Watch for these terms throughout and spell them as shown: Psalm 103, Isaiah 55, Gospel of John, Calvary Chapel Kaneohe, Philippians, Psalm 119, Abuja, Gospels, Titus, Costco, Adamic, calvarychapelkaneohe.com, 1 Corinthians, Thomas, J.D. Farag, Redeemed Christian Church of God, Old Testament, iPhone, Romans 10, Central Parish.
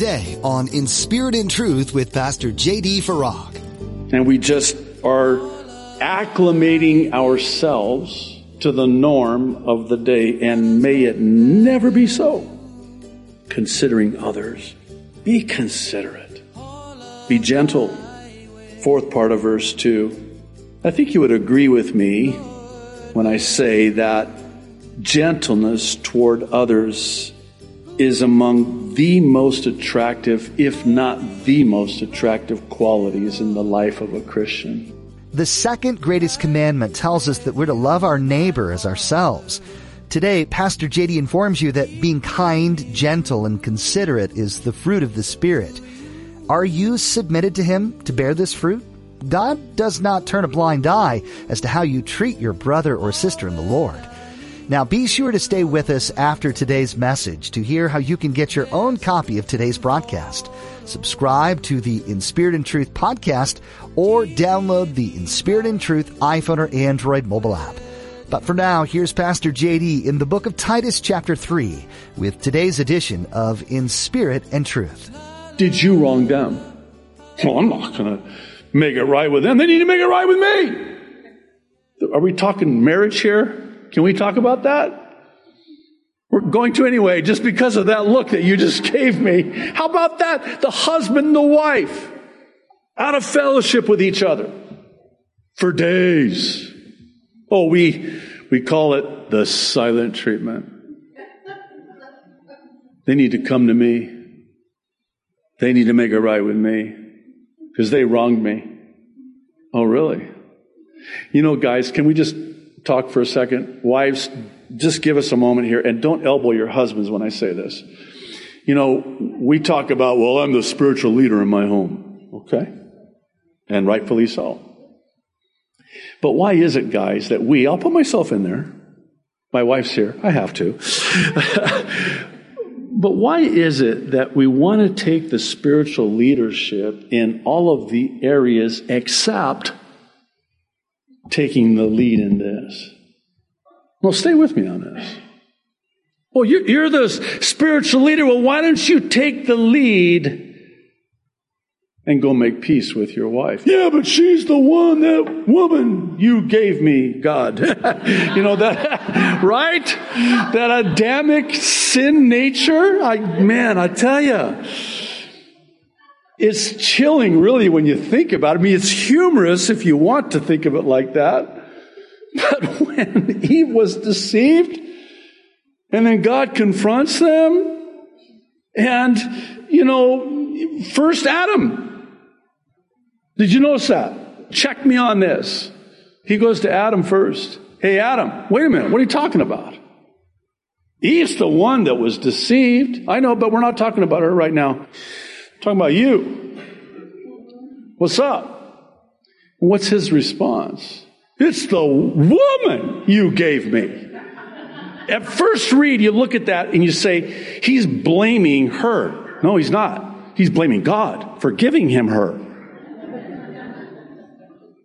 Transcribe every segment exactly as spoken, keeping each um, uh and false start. today on In Spirit and Truth with Pastor J D. Farag. And we just are acclimating ourselves to the norm of the day, and may it never be so. Considering others. Be considerate. Be gentle. Fourth part of verse two. I think you would agree with me when I say that gentleness toward others is among the most attractive, if not the most attractive, qualities in the life of a Christian. The second greatest commandment tells us that we're to love our neighbor as ourselves. Today, Pastor J D informs you that being kind, gentle, and considerate is the fruit of the Spirit. Are you submitted to Him to bear this fruit? God does not turn a blind eye as to how you treat your brother or sister in the Lord. Now, be sure to stay with us after today's message to hear how you can get your own copy of today's broadcast. Subscribe to the In Spirit and Truth podcast or download the In Spirit and Truth iPhone or Android mobile app. But for now, here's Pastor J D in the book of Titus chapter three with today's edition of In Spirit and Truth. Did you wrong them? Well, I'm not going to make it right with them. They need to make it right with me. Are we talking marriage here? Can we talk about that? We're going to anyway, just because of that look that you just gave me. How about that? The husband and the wife out of fellowship with each other for days. Oh, we we call it the silent treatment. They need to come to me. They need to make it right with me because they wronged me. Oh, really? You know, guys, can we just talk for a second? Wives, just give us a moment here, and don't elbow your husbands when I say this. You know, we talk about, well, I'm the spiritual leader in my home. Okay? And rightfully so. But why is it, guys, that we, I'll put myself in there. My wife's here. I have to. But why is it that we want to take the spiritual leadership in all of the areas except taking the lead in this? Well, stay with me on this. Well, you're the spiritual leader. Well, why don't you take the lead and go make peace with your wife? Yeah, but she's the one, that woman you gave me, God. You know, that, right? That Adamic sin nature. I, man, I tell you. It's chilling, really, when you think about it. I mean, it's humorous if you want to think of it like that. But when Eve was deceived, and then God confronts them, and, you know, first Adam. Did you notice that? Check me on this. He goes to Adam first. Hey, Adam, wait a minute. What are you talking about? Eve's the one that was deceived. I know, but we're not talking about her right now. Talking about you. What's up? What's his response? It's the woman you gave me. At first read, you look at that and you say, he's blaming her. No, he's not. He's blaming God for giving him her.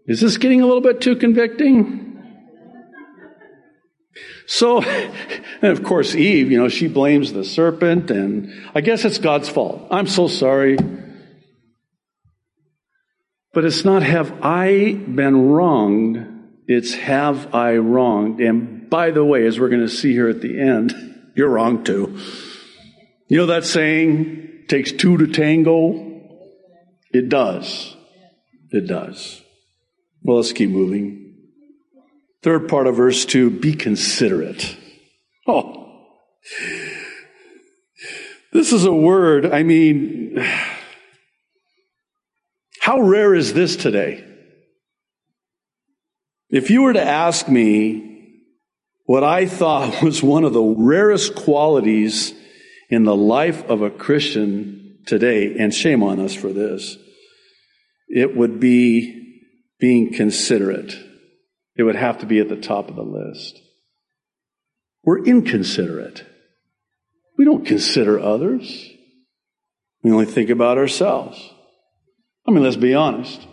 Is this getting a little bit too convicting? So, and of course, Eve, you know, she blames the serpent, and I guess it's God's fault. I'm so sorry. But it's not have I been wronged, it's have I wronged. And by the way, as we're going to see here at the end, you're wronged too. You know that saying, takes two to tango? It does. It does. Well, let's keep moving. Third part of verse two, be considerate. Oh, this is a word, I mean, how rare is this today? If you were to ask me what I thought was one of the rarest qualities in the life of a Christian today, and shame on us for this, it would be being considerate. It would have to be at the top of the list. We're inconsiderate. We don't consider others. We only think about ourselves. I mean, let's be honest.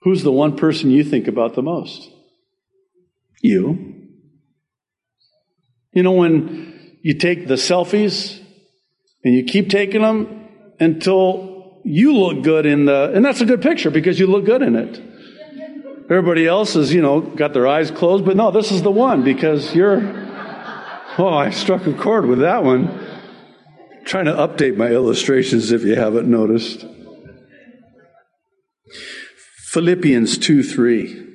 Who's the one person you think about the most? You. You know, when you take the selfies And you keep taking them until you look good in the, and that's a good picture because you look good in it. Everybody else is, you know, got their eyes closed, but no, this is the one because you're, oh, I struck a chord with that one. I'm trying to update my illustrations if you haven't noticed. Philippians two three.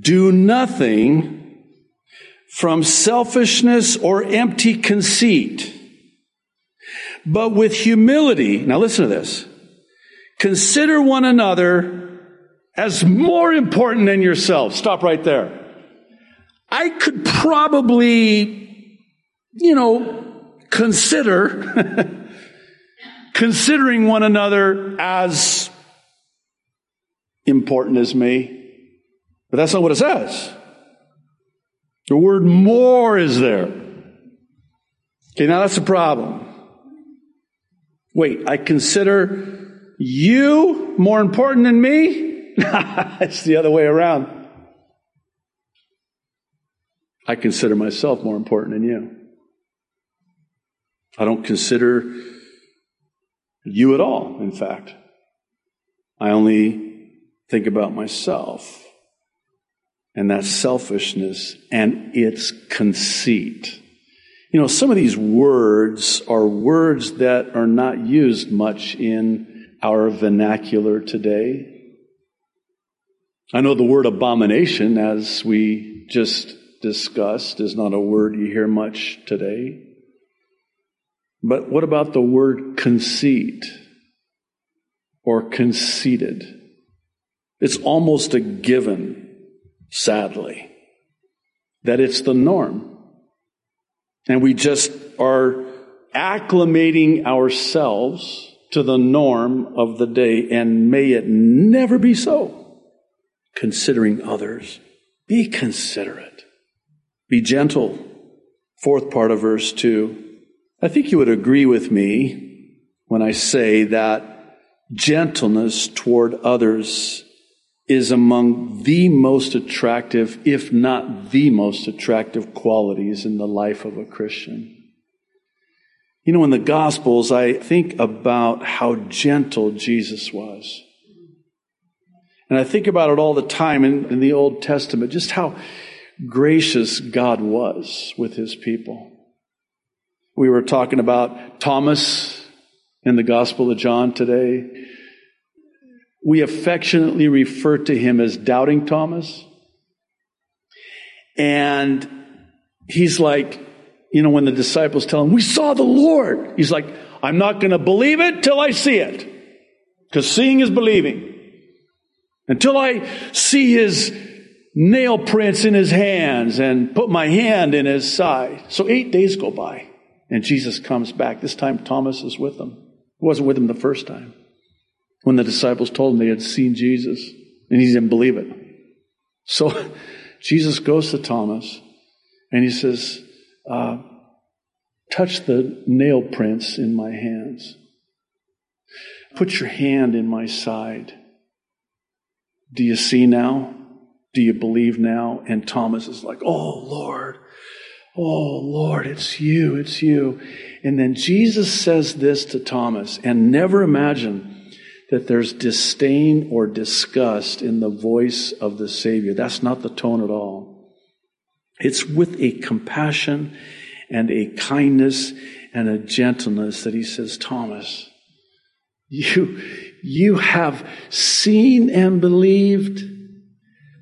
Do nothing from selfishness or empty conceit, but with humility. Now listen to this. Consider one another as more important than yourself. Stop right there. I could probably, you know, consider considering one another as important as me. But that's not what it says. The word more is there. Okay, now that's the problem. Wait, I consider you more important than me? It's the other way around. I consider myself more important than you. I don't consider you at all, in fact. I only think about myself. And that's selfishness and its conceit. You know, some of these words are words that are not used much in our vernacular today. I know the word abomination, as we just discussed, is not a word you hear much today. But what about the word conceit or conceited? It's almost a given. Sadly, that it's the norm. And we just are acclimating ourselves to the norm of the day, and may it never be so. Considering others, be considerate, be gentle. Fourth part of verse two. I think you would agree with me when I say that gentleness toward others is among the most attractive, if not the most attractive, qualities in the life of a Christian. You know, in the Gospels, I think about how gentle Jesus was. And I think about it all the time in, in the Old Testament, just how gracious God was with his people. We were talking about Thomas in the Gospel of John today. We affectionately refer to him as Doubting Thomas. And he's like, you know, when the disciples tell him, we saw the Lord. He's like, I'm not going to believe it till I see it. Because seeing is believing. Until I see his nail prints in his hands and put my hand in his side. So eight days go by and Jesus comes back. This time Thomas is with him. He wasn't with him the first time. When the disciples told him they had seen Jesus, and he didn't believe it. So Jesus goes to Thomas, and he says, uh, touch the nail prints in my hands. Put your hand in my side. Do you see now? Do you believe now? And Thomas is like, oh, Lord. Oh, Lord, it's you, it's you. And then Jesus says this to Thomas, and never imagine that there's disdain or disgust in the voice of the Savior. That's not the tone at all. It's with a compassion and a kindness and a gentleness that he says, Thomas, you, you have seen and believed.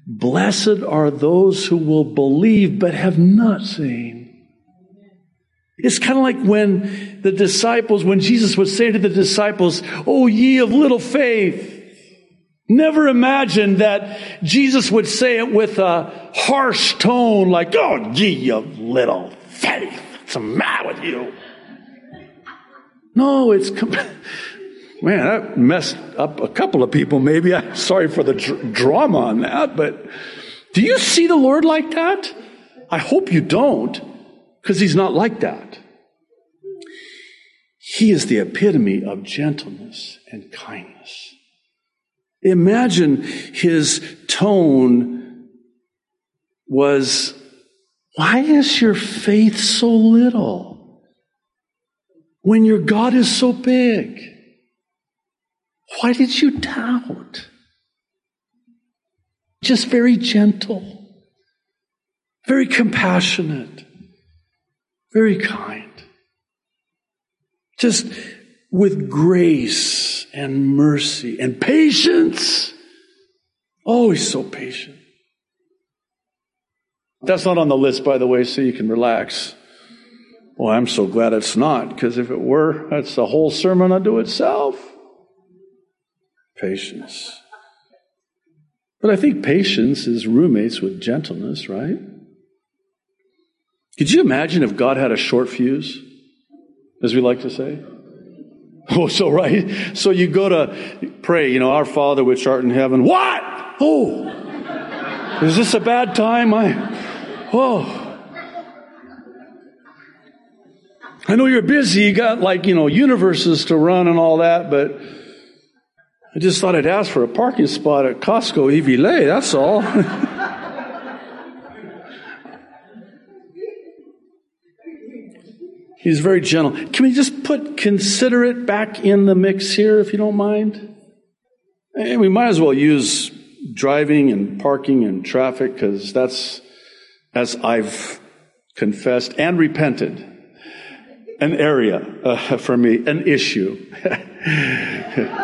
Blessed are those who will believe but have not seen. It's kind of like when the disciples, when Jesus would say to the disciples, oh, ye of little faith. Never imagined that Jesus would say it with a harsh tone like, oh, ye of little faith. What's the matter with you? No, it's, com- man, I messed up a couple of people maybe. I'm sorry for the dr- drama on that, but do you see the Lord like that? I hope you don't. Because he's not like that. He is the epitome of gentleness and kindness. Imagine his tone was, why is your faith so little? When your God is so big, why did you doubt? Just very gentle, very compassionate, very kind. Just with grace and mercy and patience. Always so patient. That's not on the list, by the way, so you can relax. Well, I'm so glad it's not, because if it were, that's the whole sermon unto itself. Patience. But I think patience is roommates with gentleness, right? Could you imagine if God had a short fuse, as we like to say? Oh, so right. So you go to pray, you know, our Father which art in heaven. What? Oh, is this a bad time? I, oh. I know you're busy. You got like, you know, universes to run and all that, but I just thought I'd ask for a parking spot at Costco Evilay, that's all. He's very gentle. Can we just put considerate back in the mix here, if you don't mind? And we might as well use driving and parking and traffic, because that's, as I've confessed and repented, an area uh, for me, an issue.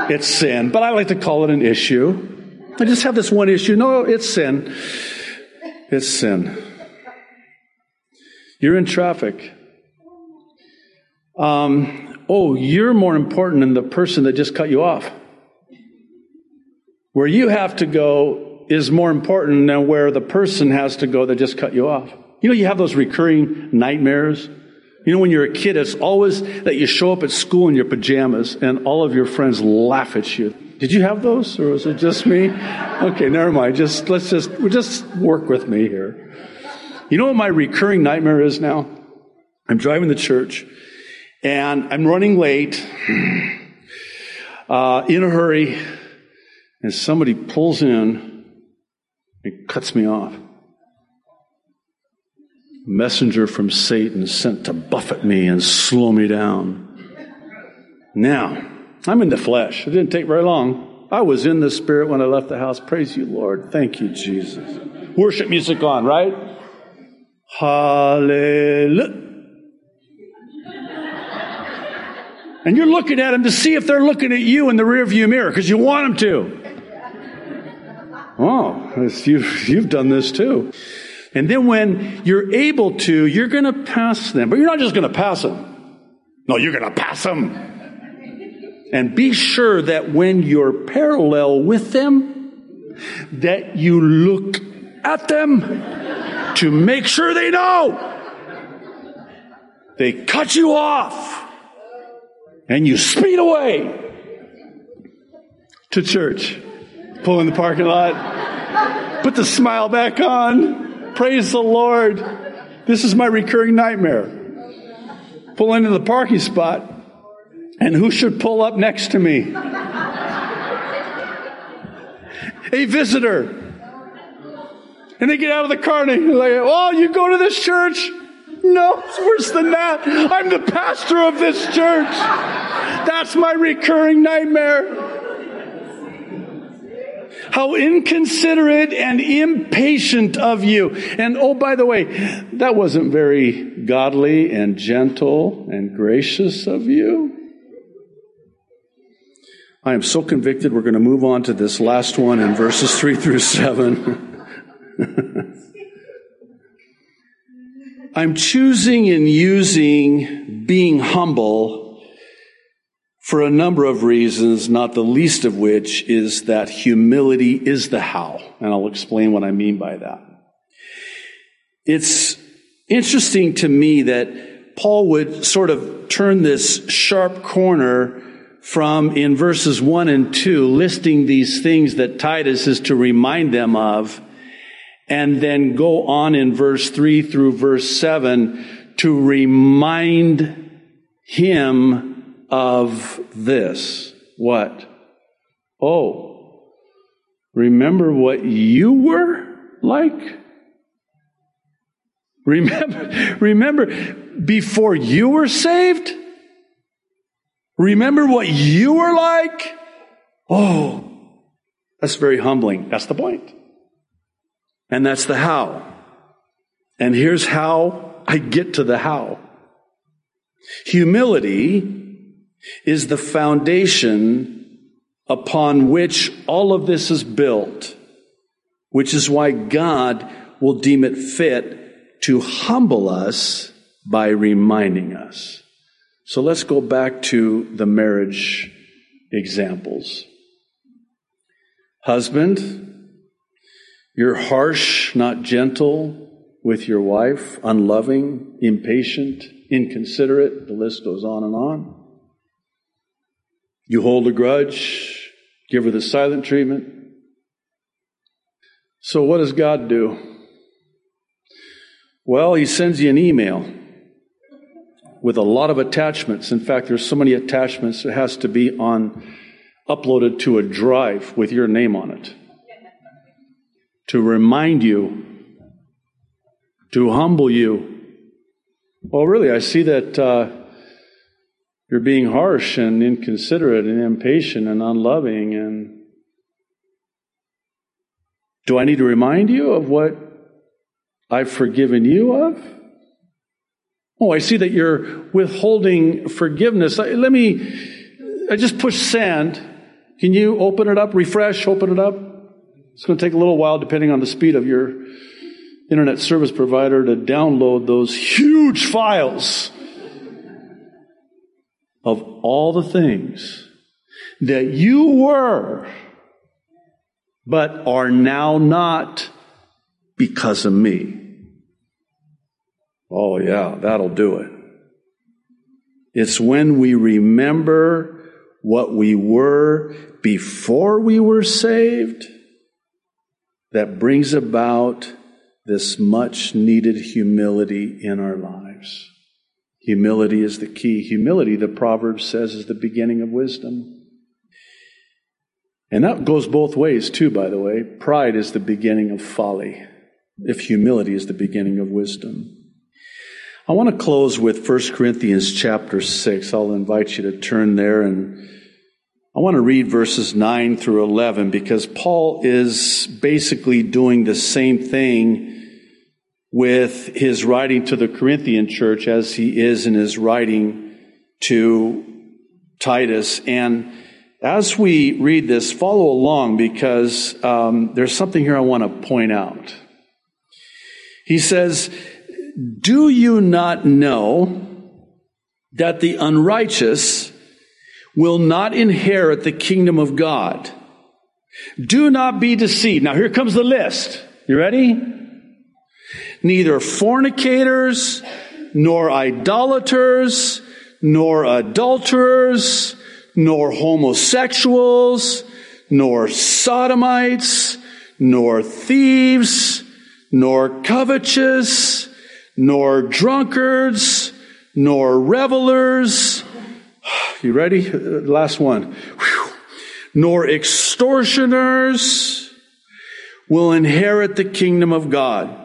It's sin, but I like to call it an issue. I just have this one issue. No, it's sin. It's sin. You're in traffic. Um, oh, you're more important than the person that just cut you off. Where you have to go is more important than where the person has to go that just cut you off. You know, you have those recurring nightmares. You know, when you're a kid, it's always that you show up at school in your pajamas and all of your friends laugh at you. Did you have those, or was it just me? Okay, never mind. Just let's just just work with me here. You know what my recurring nightmare is now? I'm driving to church, and I'm running late, uh, in a hurry, and somebody pulls in and cuts me off. Messenger from Satan sent to buffet me and slow me down. Now, I'm in the flesh. It didn't take very long. I was in the Spirit when I left the house. Praise you, Lord. Thank you, Jesus. Worship music on, right? Hallelujah. And you're looking at them to see if they're looking at you in the rearview mirror, because you want them to. Oh, you've, you've done this too. And then when you're able to, you're going to pass them. But you're not just going to pass them. No, you're going to pass them. And be sure that when you're parallel with them, that you look at them to make sure they know. They cut you off. And you speed away to church. Pull in the parking lot. Put the smile back on. Praise the Lord. This is my recurring nightmare. Pull into the parking spot, and who should pull up next to me? A visitor. And they get out of the car, and they're like, oh, you go to this church? No, it's worse than that. I'm the pastor of this church. That's my recurring nightmare. How inconsiderate and impatient of you. And oh, by the way, that wasn't very godly and gentle and gracious of you. I am so convicted. We're going to move on to this last one in verses three through seven. I'm choosing and using being humble for a number of reasons, not the least of which is that humility is the how. And I'll explain what I mean by that. It's interesting to me that Paul would sort of turn this sharp corner from in verses one and two, listing these things that Titus is to remind them of, and then go on in verse three through verse seven to remind him of this. What? Oh, remember what you were like? Remember, remember before you were saved? Remember what you were like? Oh, that's very humbling. That's the point. And that's the how. And here's how I get to the how. Humility is the foundation upon which all of this is built, which is why God will deem it fit to humble us by reminding us. So let's go back to the marriage examples. Husband, you're harsh, not gentle with your wife, unloving, impatient, inconsiderate. The list goes on and on. You hold a grudge, give her the silent treatment. So what does God do? Well, he sends you an email with a lot of attachments. In fact, there's so many attachments, it has to be on uploaded to a drive with your name on it to remind you, to humble you. Well, really, I see that uh, you're being harsh and inconsiderate and impatient and unloving. And do I need to remind you of what I've forgiven you of? Oh, I see that you're withholding forgiveness. Let me, I just push send. Can you open it up, refresh, open it up? It's going to take a little while, depending on the speed of your internet service provider, to download those huge files of all the things that you were, but are now not because of me. Oh, yeah, that'll do it. It's when we remember what we were before we were saved that brings about this much-needed humility in our lives. Humility is the key. Humility, the proverb says, is the beginning of wisdom. And that goes both ways, too, by the way. Pride is the beginning of folly, if humility is the beginning of wisdom. I want to close with First Corinthians chapter six. I'll invite you to turn there, and I want to read verses nine through eleven because Paul is basically doing the same thing with his writing to the Corinthian church as he is in his writing to Titus. And as we read this, follow along because um, there's something here I want to point out. He says, "Do you not know that the unrighteous will not inherit the kingdom of God? Do not be deceived." Now here comes the list. You ready? "Neither fornicators, nor idolaters, nor adulterers, nor homosexuals, nor sodomites, nor thieves, nor covetous, nor drunkards, nor revelers." You ready? Last one. Whew. "Nor extortioners will inherit the kingdom of God."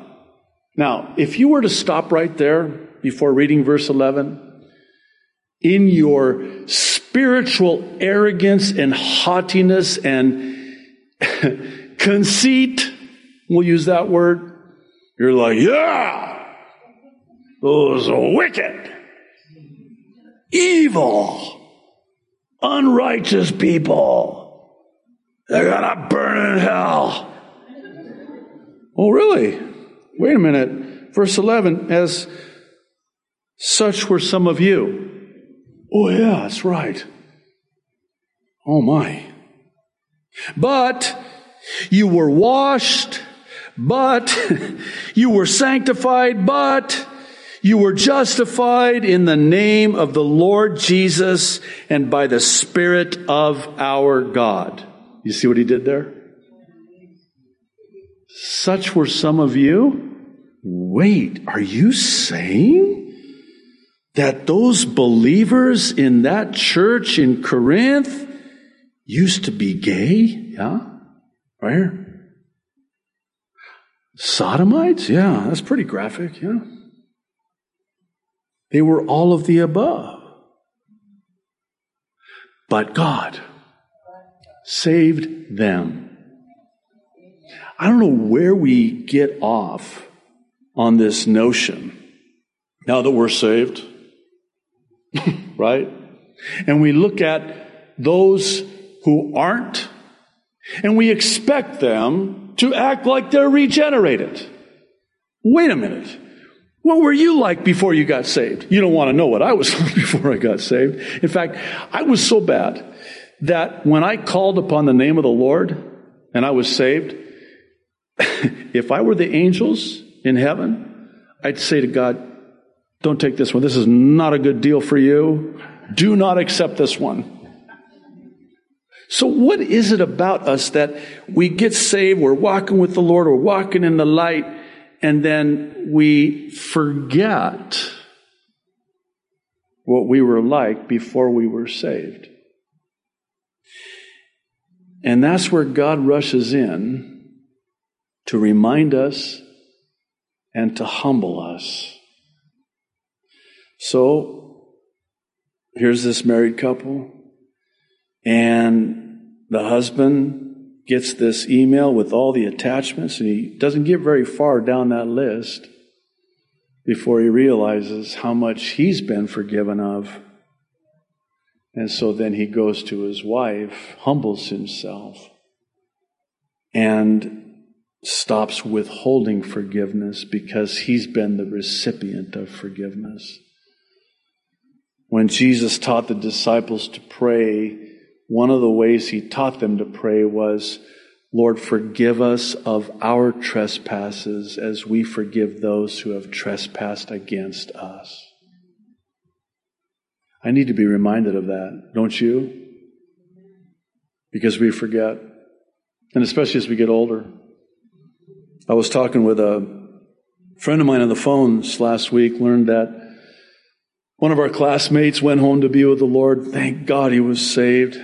Now, if you were to stop right there before reading verse eleven, in your spiritual arrogance and haughtiness and conceit, we'll use that word, you're like, yeah! Those wicked, evil, unrighteous people, they're going to burn in hell. Oh, really? Wait a minute. Verse eleven, "As such were some of you." Oh, yeah, that's right. Oh, my. "But you were washed, but you were sanctified, but you were justified in the name of the Lord Jesus and by the Spirit of our God." You see what he did there? Such were some of you. Wait, are you saying that those believers in that church in Corinth used to be gay? Yeah, right here. Sodomites? Yeah, that's pretty graphic, yeah. They were all of the above. but God saved them. I don't know where we get off on this notion, now that we're saved, right? And we look at those who aren't, and we expect them to act like they're regenerated. Wait a minute. What were you like before you got saved? You don't want to know what I was like before I got saved. In fact, I was so bad that when I called upon the name of the Lord and I was saved, if I were the angels in heaven, I'd say to God, don't take this one. This is not a good deal for you. Do not accept this one. So what is it about us that we get saved, we're walking with the Lord, we're walking in the light, and then we forget what we were like before we were saved? And that's where God rushes in to remind us and to humble us. So, here's this married couple, and the husband gets this email with all the attachments, and he doesn't get very far down that list before he realizes how much he's been forgiven of. And so then he goes to his wife, humbles himself, and stops withholding forgiveness because he's been the recipient of forgiveness. When Jesus taught the disciples to pray, one of the ways he taught them to pray was, Lord, forgive us of our trespasses as we forgive those who have trespassed against us. I need to be reminded of that, don't you? Because we forget, and especially as we get older. I was talking with a friend of mine on the phone last week, learned that one of our classmates went home to be with the Lord. Thank God he was saved.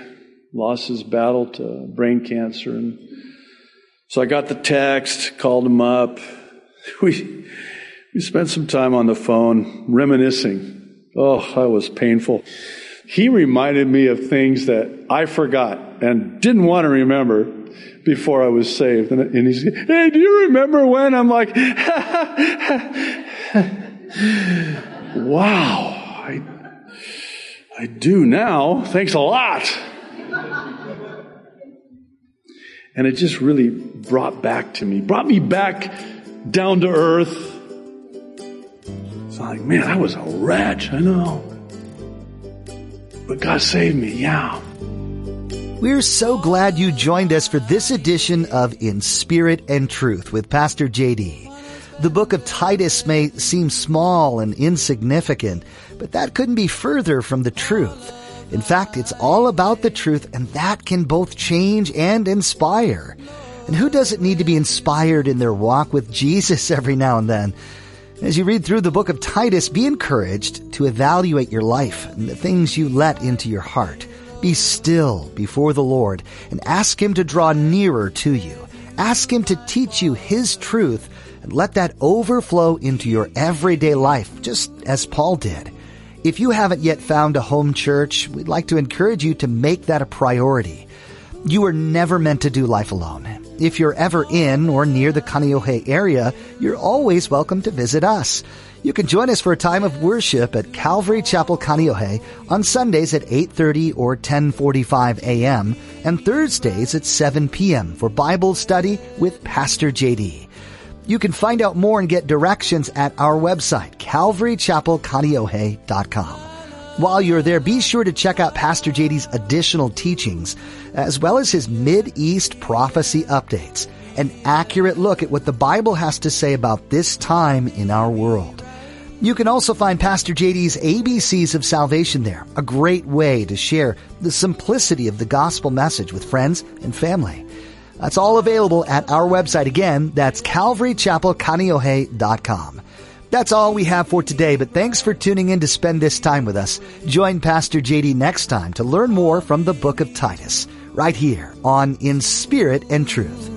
Lost his battle to brain cancer. And so I got the text, called him up. We, we spent some time on the phone reminiscing. Oh, that was painful. He reminded me of things that I forgot and didn't want to remember before I was saved. And, and he's, hey, do you remember when? I'm like, wow, I, I do now. Thanks a lot. And it just really brought back to me, brought me back down to earth. It's like, man, I was a wretch, I know. But God saved me, yeah. We're so glad you joined us for this edition of In Spirit and Truth with Pastor J D. The book of Titus may seem small and insignificant, but that couldn't be further from the truth. In fact, it's all about the truth, and that can both change and inspire. And who doesn't need to be inspired in their walk with Jesus every now and then? As you read through the book of Titus, be encouraged to evaluate your life and the things you let into your heart. Be still before the Lord and ask Him to draw nearer to you. Ask Him to teach you His truth and let that overflow into your everyday life, just as Paul did. If you haven't yet found a home church, we'd like to encourage you to make that a priority. You were never meant to do life alone. If you're ever in or near the Kaneohe area, you're always welcome to visit us. You can join us for a time of worship at Calvary Chapel Kaneohe on Sundays at eight thirty or ten forty-five a.m. and Thursdays at seven p.m. for Bible study with Pastor J D. You can find out more and get directions at our website, calvary chapel kaneohe dot com. While you're there, be sure to check out Pastor J D's additional teachings, as well as his Mid-East prophecy updates, an accurate look at what the Bible has to say about this time in our world. You can also find Pastor J D's A B Cs of Salvation there, a great way to share the simplicity of the gospel message with friends and family. That's all available at our website. Again, that's calvary chapel kaneohe dot com. That's all we have for today, but thanks for tuning in to spend this time with us. Join Pastor J D next time to learn more from the book of Titus, right here on In Spirit and Truth.